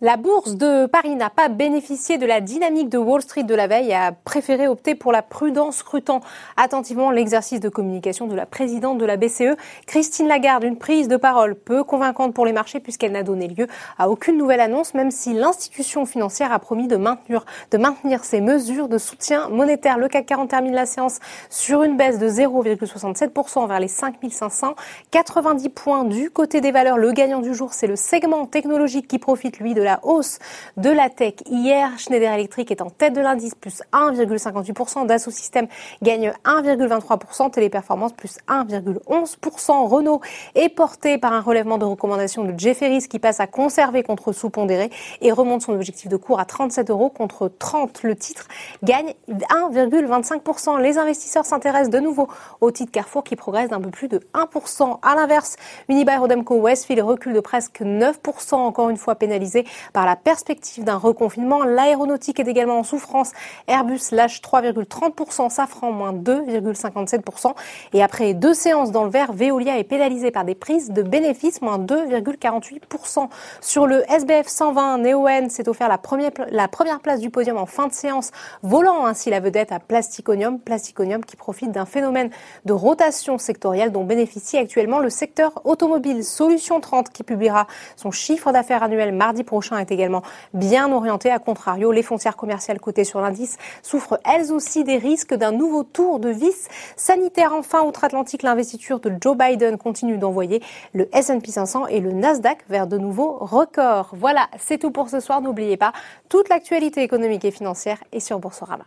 La bourse de Paris n'a pas bénéficié de la dynamique de Wall Street de la veille et a préféré opter pour la prudence, scrutant attentivement l'exercice de communication de la présidente de la BCE, Christine Lagarde. Une prise de parole peu convaincante pour les marchés puisqu'elle n'a donné lieu à aucune nouvelle annonce, même si l'institution financière a promis de maintenir ses mesures de soutien monétaire. Le CAC 40 termine la séance sur une baisse de 0,67% vers les 5590 points. Du côté des valeurs, le gagnant du jour, c'est le segment technologique qui profite, lui, de la hausse de la tech. Hier, Schneider Electric est en tête de l'indice, plus 1,58%. Dassault Systèmes gagne 1,23%. Téléperformance, plus 1,11%. Renault est porté par un relèvement de recommandation de Jefferies qui passe à conserver contre sous-pondéré et remonte son objectif de cours à 37 € contre 30. Le titre gagne 1,25%. Les investisseurs s'intéressent de nouveau au titre Carrefour qui progresse d'un peu plus de 1%. À l'inverse, Unibail-Rodamco-Westfield recule de presque 9%, encore une fois pénalisé par la perspective d'un reconfinement. L'aéronautique est également en souffrance. Airbus lâche 3,30%, Safran moins 2,57%. Et après deux séances dans le vert, Veolia est pénalisée par des prises de bénéfices, moins 2,48%. Sur le SBF 120, Neoen s'est offert la première place du podium en fin de séance, volant ainsi la vedette à Plastic Omnium. Plastic Omnium qui profite d'un phénomène de rotation sectorielle dont bénéficie actuellement le secteur automobile. Solution 30 qui publiera son chiffre d'affaires annuel mardi prochain est également bien orienté. À contrario, les foncières commerciales cotées sur l'indice souffrent elles aussi des risques d'un nouveau tour de vis sanitaire. Enfin, outre-Atlantique, l'investiture de Joe Biden continue d'envoyer le S&P 500 et le Nasdaq vers de nouveaux records. Voilà, c'est tout pour ce soir. N'oubliez pas, toute l'actualité économique et financière est sur Boursorama.